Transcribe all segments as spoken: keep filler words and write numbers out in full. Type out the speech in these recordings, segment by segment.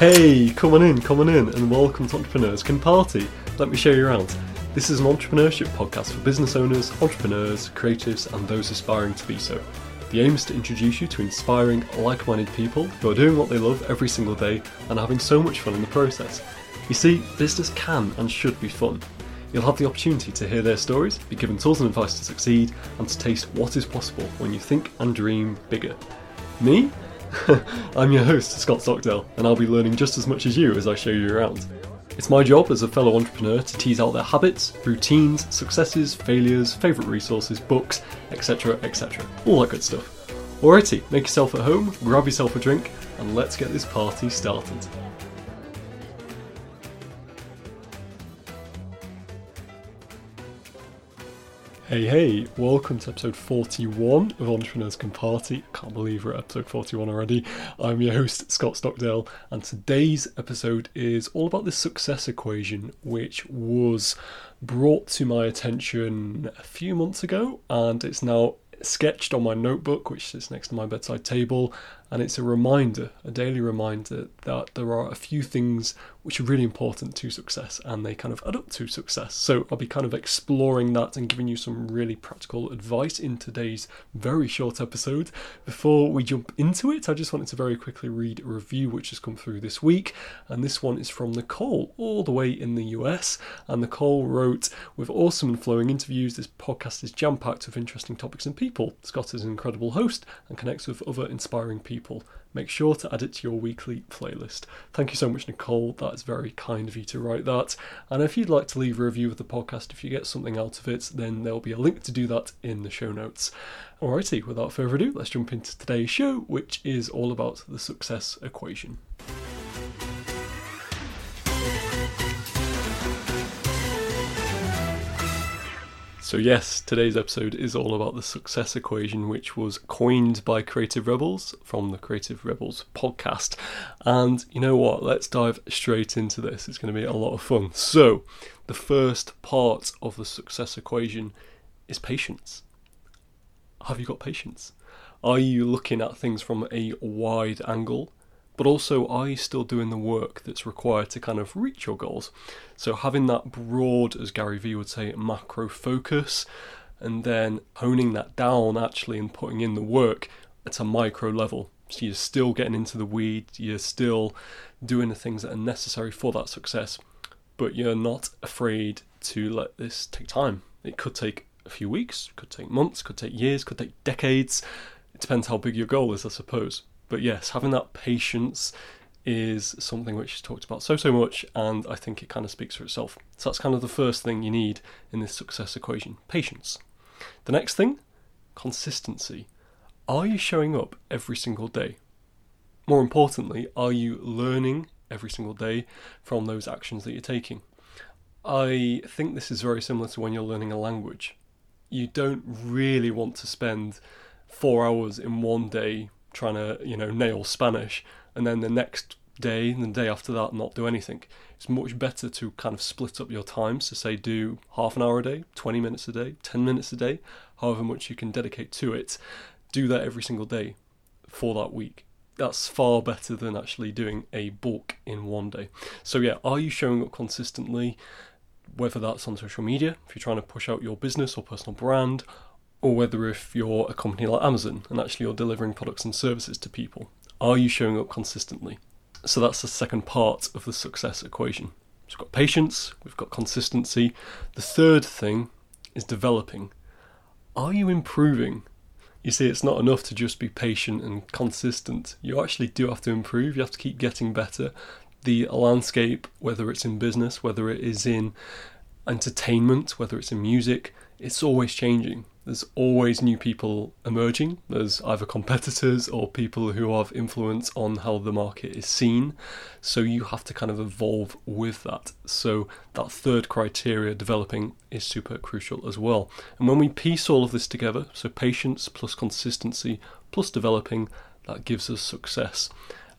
Hey, come on in, come on in, and welcome to Entrepreneurs Can Party. Let me show you around. This is an entrepreneurship podcast for business owners, entrepreneurs, creatives, and those aspiring to be so. The aim is to introduce you to inspiring, like-minded people who are doing what they love every single day and are having so much fun in the process. You see, business can and should be fun. You'll have the opportunity to hear their stories, be given tools and advice to succeed, and to taste what is possible when you think and dream bigger. Me? I'm your host, Scott Stockdale, and I'll be learning just as much as you as I show you around. It's my job as a fellow entrepreneur to tease out their habits, routines, successes, failures, favourite resources, books, etc, et cetera. All that good stuff. Alrighty, make yourself at home, grab yourself a drink, and let's get this party started. Hey, hey, welcome to episode forty-one of Entrepreneurs Can Party. I can't believe we're at episode forty-one already. I'm your host, Scott Stockdale, and today's episode is all about the success equation, which was brought to my attention a few months ago, and it's now sketched on my notebook, which sits next to my bedside table, and it's a reminder, a daily reminder, that there are a few things which are really important to success, and they kind of add up to success. So I'll be kind of exploring that and giving you some really practical advice in today's very short episode. Before we jump into it, I just wanted to very quickly read a review which has come through this week, and this one is from Nicole, all the way in the U S, and Nicole wrote, "With awesome and flowing interviews, this podcast is jam-packed with interesting topics and people. Scott is an incredible host and connects with other inspiring people. People. Make sure to add it to your weekly playlist." Thank you so much, Nicole. That is very kind of you to write that. And if you'd like to leave a review of the podcast, if you get something out of it, then there'll be a link to do that in the show notes. Alrighty, without further ado, let's jump into today's show, which is all about the success equation. So yes, today's episode is all about the success equation, which was coined by Creative Rebels from the Creative Rebels podcast. And you know what? Let's dive straight into this. It's going to be a lot of fun. So the first part of the success equation is patience. Have you got patience? Are you looking at things from a wide angle? But also, are you still doing the work that's required to kind of reach your goals? So having that broad, as Gary V would say, macro focus, and then honing that down actually and putting in the work at a micro level. So you're still getting into the weeds, you're still doing the things that are necessary for that success, but you're not afraid to let this take time. It could take a few weeks, could take months, could take years, could take decades. It depends how big your goal is, I suppose. But yes, having that patience is something which is talked about so, so much, and I think it kind of speaks for itself. So that's kind of the first thing you need in this success equation, patience. The next thing, consistency. Are you showing up every single day? More importantly, are you learning every single day from those actions that you're taking? I think this is very similar to when you're learning a language. You don't really want to spend four hours in one day trying to, you know, nail Spanish, and then the next day and the day after that not do anything. It's much better to kind of split up your time. So say do half an hour a day, twenty minutes a day, ten minutes a day, however much you can dedicate to it. Do that every single day for that week. That's far better than actually doing a bulk in one day. So yeah, are you showing up consistently? Whether that's on social media, if you're trying to push out your business or personal brand, or whether if you're a company like Amazon and actually you're delivering products and services to people, are you showing up consistently? So that's the second part of the success equation. So we've got patience, we've got consistency. The third thing is developing. Are you improving? You see, it's not enough to just be patient and consistent. You actually do have to improve. You have to keep getting better. The landscape, whether it's in business, whether it is in entertainment, whether it's in music, it's always changing. There's always new people emerging. There's either competitors or people who have influence on how the market is seen. So you have to kind of evolve with that. So that third criteria, developing, is super crucial as well. And when we piece all of this together, so patience plus consistency plus developing, that gives us success,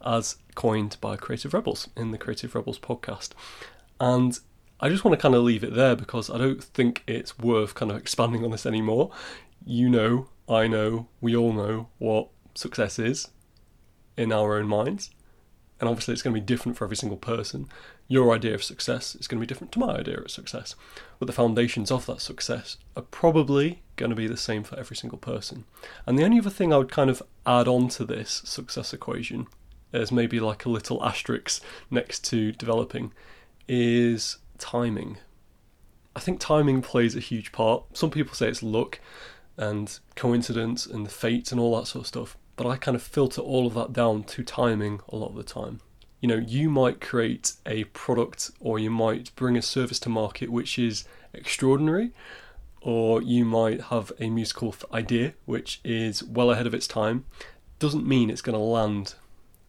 as coined by Creative Rebels in the Creative Rebels podcast. And I just want to kind of leave it there because I don't think it's worth kind of expanding on this anymore. You know, I know, we all know what success is in our own minds. and obviously it's going to be different for every single person. Your idea of success is going to be different to my idea of success, but the foundations of that success are probably going to be the same for every single person. And the only other thing I would kind of add on to this success equation, as maybe like a little asterisk next to developing, is timing. I think timing plays a huge part. Some people say it's luck and coincidence and fate and all that sort of stuff, but I kind of filter all of that down to timing a lot of the time. You know, you might create a product or you might bring a service to market which is extraordinary, or you might have a musical idea which is well ahead of its time. Doesn't mean it's going to land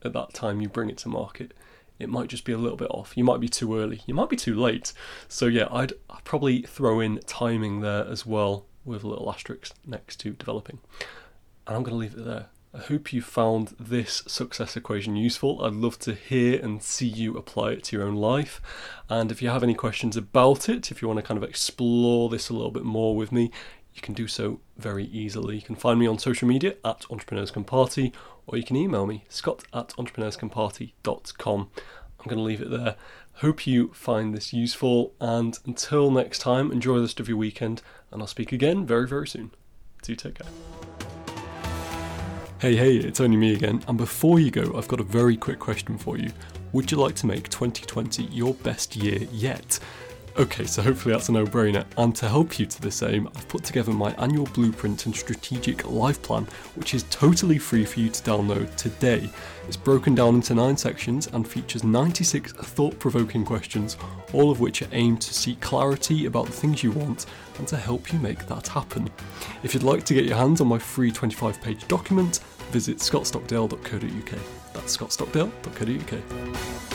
at that time you bring it to market. It might just be a little bit off. You might be too early. You might be too late. So yeah, I'd, I'd probably throw in timing there as well, with a little asterisk next to developing. And I'm going to leave it there. I hope you found this success equation useful. I'd love to hear and see you apply it to your own life. And if you have any questions about it, if you want to kind of explore this a little bit more with me, you can do so very easily. You can find me on social media at Entrepreneurs Can Party, or you can email me, scott at entrepreneurscanparty dot com. I'm going to leave it there. Hope you find this useful, and until next time, enjoy the rest of your weekend, and I'll speak again very, very soon. Do take care. Hey, hey, it's only me again, and before you go, I've got a very quick question for you. Would you like to make twenty twenty your best year yet? Okay, so hopefully that's a no-brainer, and to help you to this aim, I've put together my annual blueprint and strategic life plan, which is totally free for you to download today. It's broken down into nine sections and features ninety-six thought-provoking questions, all of which are aimed to seek clarity about the things you want and to help you make that happen. If you'd like to get your hands on my free twenty-five page document, visit scott stockdale dot co dot u k. That's scott stockdale dot co dot u k.